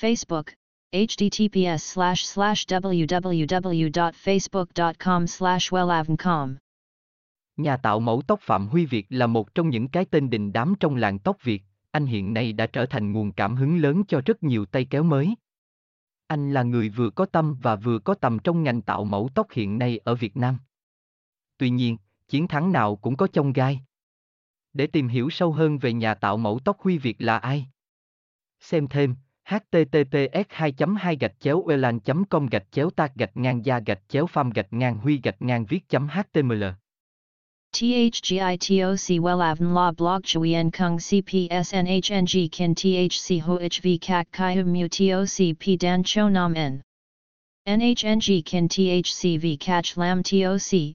Facebook, https://www.facebook.com/wellavncom. Nhà tạo mẫu tóc Phạm Huy Việt là một trong những cái tên đình đám trong làng tóc Việt, anh hiện nay đã trở thành nguồn cảm hứng lớn cho rất nhiều tay kéo mới. Anh là người vừa có tâm và vừa có tầm trong ngành tạo mẫu tóc hiện nay ở Việt Nam. Tuy nhiên, chiến thắng nào cũng có chông gai. Để tìm hiểu sâu hơn về nhà tạo mẫu tóc Huy Việt là ai? Xem thêm https://wellavn.com/tag/gia/pham/huy-viet.html THGITOC Wellavn La Blog Chui En Kung CPS NHNG Kin THC HOHV Kak Kai Mu TOC P Dan Cho Nam N NHNG Kin THC V Catch Lam TOC